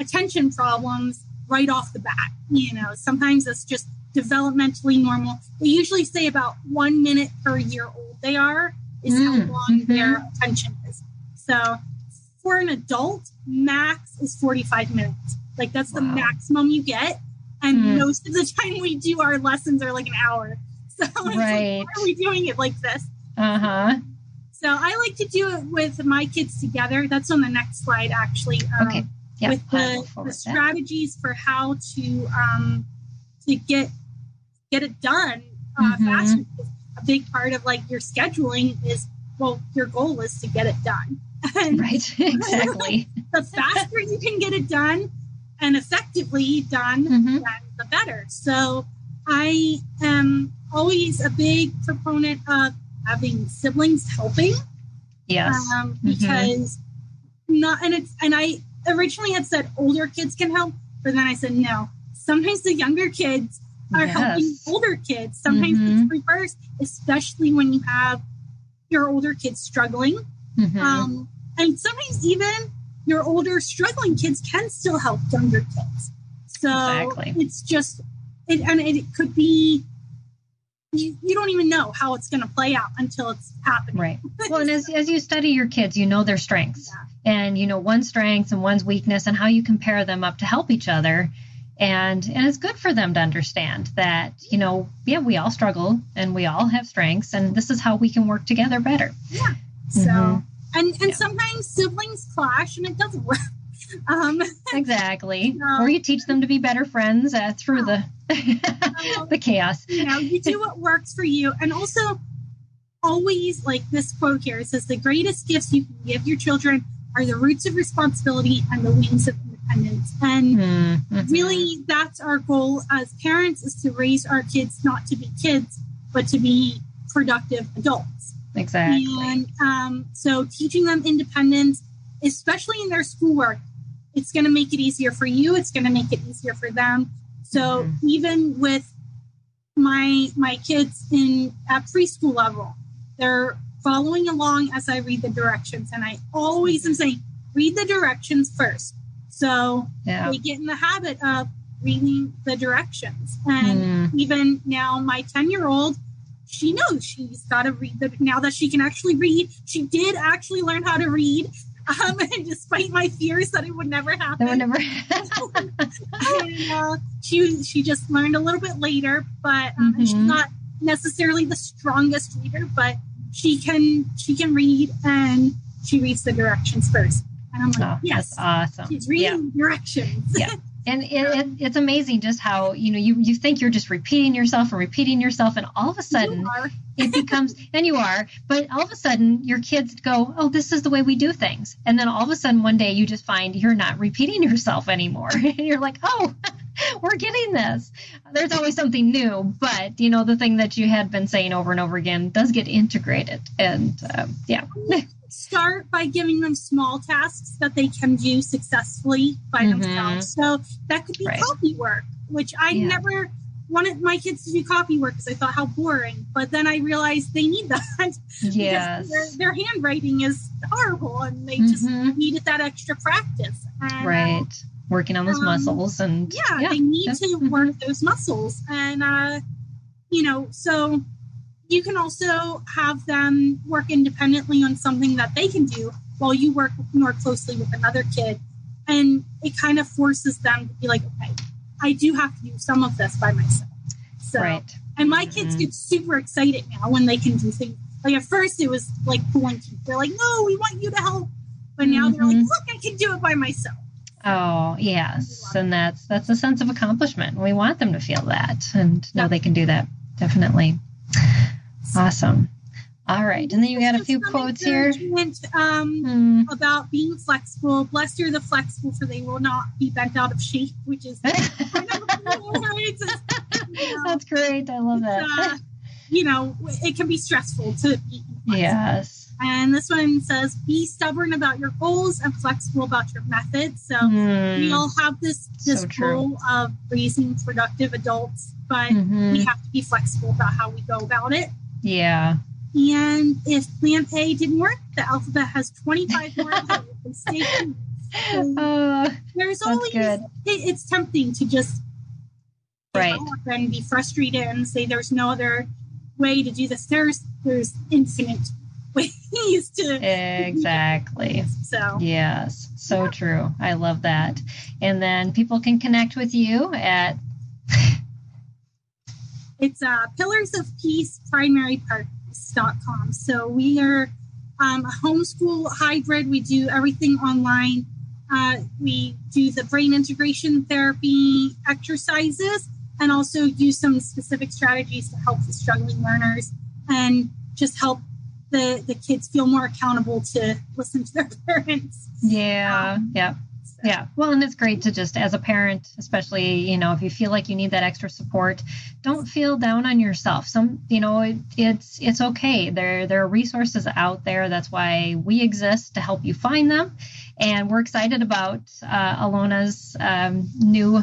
attention problems right off the bat. You know, sometimes it's just developmentally normal. We usually say about 1 minute per year old they are is how long their attention is. So for an adult, max is 45 minutes. Like that's the maximum you get. And most of the time we do our lessons are like an hour. So it's like, why are we doing it like this? So I like to do it with my kids together. That's on the next slide, actually. With the strategies for how to get it done faster. A big part of like your scheduling is, well, your goal is to get it done. And right, exactly. The faster you can get it done, and effectively done, the better. So I am always a big proponent of having siblings helping. Yes. Because not, and it's, and I originally had said older kids can help, but then I said, no, sometimes the younger kids are helping older kids. Sometimes it's reversed, especially when you have your older kids struggling. And sometimes even your older struggling kids can still help younger kids. So it's just, it could be, you don't even know how it's going to play out until it's happening. Right. Well, and as you study your kids, you know their strengths and you know one's strengths and one's weakness and how you compare them up to help each other. And it's good for them to understand that, you know, yeah, we all struggle and we all have strengths and this is how we can work together better. Yeah. So, and sometimes siblings clash and it doesn't work. Exactly. Or you teach them to be better friends through the chaos. You know, you do what works for you. And also always like this quote here, it says the greatest gifts you can give your children are the roots of responsibility and the wings of independence. And really that's our goal as parents is to raise our kids, not to be kids, but to be productive adults. Exactly. And so teaching them independence, especially in their schoolwork, it's going to make it easier for you. It's going to make it easier for them. So even with my kids at preschool level, they're following along as I read the directions. And I always am saying, read the directions first. So they get in the habit of reading the directions. And even now my 10-year-old, she knows she's got to read now that she can actually read. She did actually learn how to read. And despite my fears that it would never happen, and, she just learned a little bit later, but she's not necessarily the strongest reader, but she can read and she reads the directions first. And I'm like, yes, that's awesome. She's reading directions. Yeah. And it's amazing just how, you know, you think you're just repeating yourself. And all of a sudden it becomes, and you are, but all of a sudden your kids go, oh, this is the way we do things. And then all of a sudden one day you just find you're not repeating yourself anymore. And you're like, oh, we're getting this. There's always something new. But, you know, the thing that you had been saying over and over again does get integrated. And start by giving them small tasks that they can do successfully by themselves. So that could be copy work, which I never wanted my kids to do copy work because I thought how boring. But then I realized they need that. Yes. Because their handwriting is horrible and they just needed that extra practice. And, working on those muscles. And yeah, they need to work those muscles. And, so you can also have them work independently on something that they can do while you work more closely with another kid. And it kind of forces them to be like, okay, I do have to do some of this by myself. So, and my kids get super excited now when they can do things. Like at first it was like pulling teeth. They're like, no, we want you to help. But now they're like, look, I can do it by myself. Oh, yes. And that's a sense of accomplishment. We want them to feel that and know they can do that. Definitely. Awesome. All right. And then you got a few quotes here. About being flexible. Blessed are the flexible, for they will not be bent out of shape, which is that's great. I love that. It can be stressful to be flexible. Yes. And this one says, be stubborn about your goals and flexible about your methods. So we all have this goal of raising productive adults, but we have to be flexible about how we go about it. Yeah. And if plan A didn't work, the alphabet has 25 more mistakes. There's always, it's tempting to just and be frustrated and say there's no other way to do this. There's infinite ways to exactly. So yes, so true. I love that. And then people can connect with you at it's Pillars of Peace PrimaryPartners.com. So we are a homeschool hybrid. We do everything online. We do the brain integration therapy exercises and also use some specific strategies to help the struggling learners and just help the kids feel more accountable to listen to their parents. Yeah. Yeah. Well, and it's great to just, as a parent, especially, you know, if you feel like you need that extra support, don't feel down on yourself. It's okay. There are resources out there. That's why we exist, to help you find them. And we're excited about Alona's new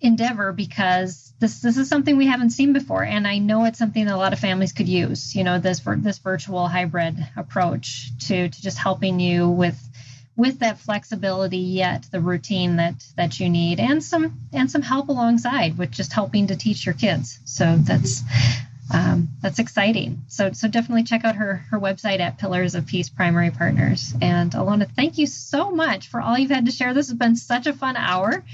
endeavor, because this is something we haven't seen before, and I know it's something that a lot of families could use. You know, this virtual hybrid approach to just helping you with that flexibility, yet the routine that you need, and some help alongside with just helping to teach your kids. So that's exciting. So definitely check out her website at Pillars of Peace Primary Partners. And Alona, thank you so much for all you've had to share. This has been such a fun hour.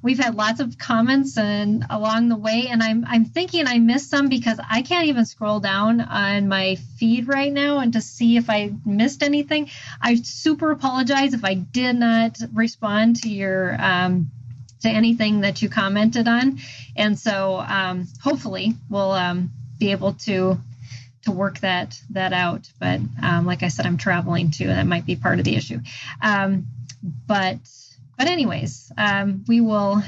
We've had lots of comments and along the way, and I'm thinking I missed some because I can't even scroll down on my feed right now and to see if I missed anything. I super apologize if I did not respond to your to anything that you commented on, and so hopefully we'll be able to work that out. But like I said, I'm traveling too. That might be part of the issue. But anyways, we will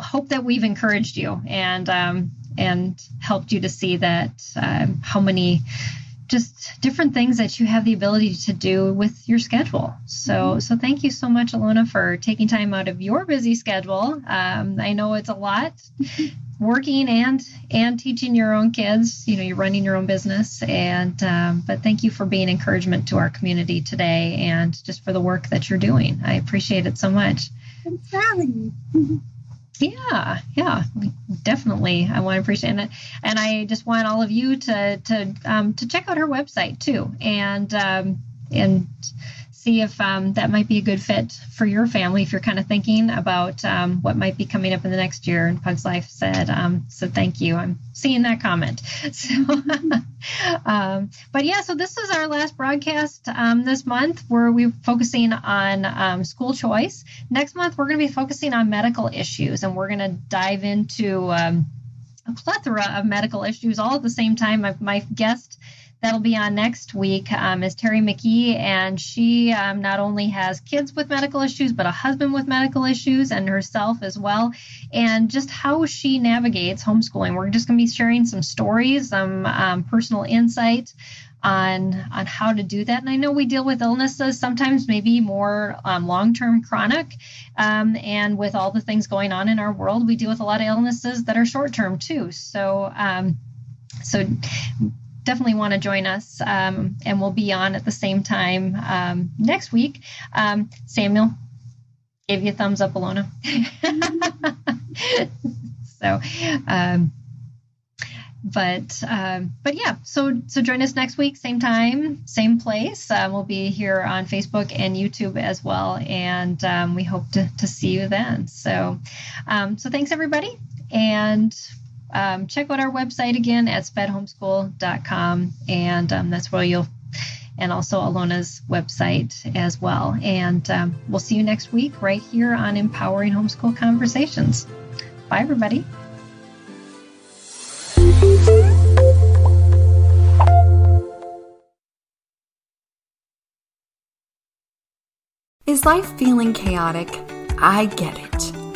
hope that we've encouraged you and helped you to see that how many just different things that you have the ability to do with your schedule. So thank you so much, Alona, for taking time out of your busy schedule. I know it's a lot, working and teaching your own kids. You know, you're running your own business, and but thank you for being encouragement to our community today, and just for the work that you're doing. I appreciate it so much. I'm telling you. Yeah, definitely. I want to appreciate it, and I just want all of you to check out her website too, and see if that might be a good fit for your family if you're kind of thinking about what might be coming up in the next year. And Pug's Life said, so thank you. I'm seeing that comment. So, but yeah, so this is our last broadcast this month, where we're focusing on school choice. Next month, we're going to be focusing on medical issues, and we're going to dive into a plethora of medical issues all at the same time. My guest that'll be on next week is Terry McKee, and she not only has kids with medical issues, but a husband with medical issues, and herself as well, and just how she navigates homeschooling. We're just going to be sharing some stories, some personal insight on how to do that. And I know we deal with illnesses sometimes, maybe more long-term chronic, and with all the things going on in our world, we deal with a lot of illnesses that are short-term too. So definitely want to join us, and we'll be on at the same time next week. Samuel gave you a thumbs up, Alona. So, but yeah, so join us next week, same time, same place. We'll be here on Facebook and YouTube as well, and we hope to see you then. So thanks everybody, and check out our website again at spedhomeschool.com, and that's where and also Alona's website as well. And we'll see you next week right here on Empowering Homeschool Conversations. Bye, everybody. Is life feeling chaotic? I get it.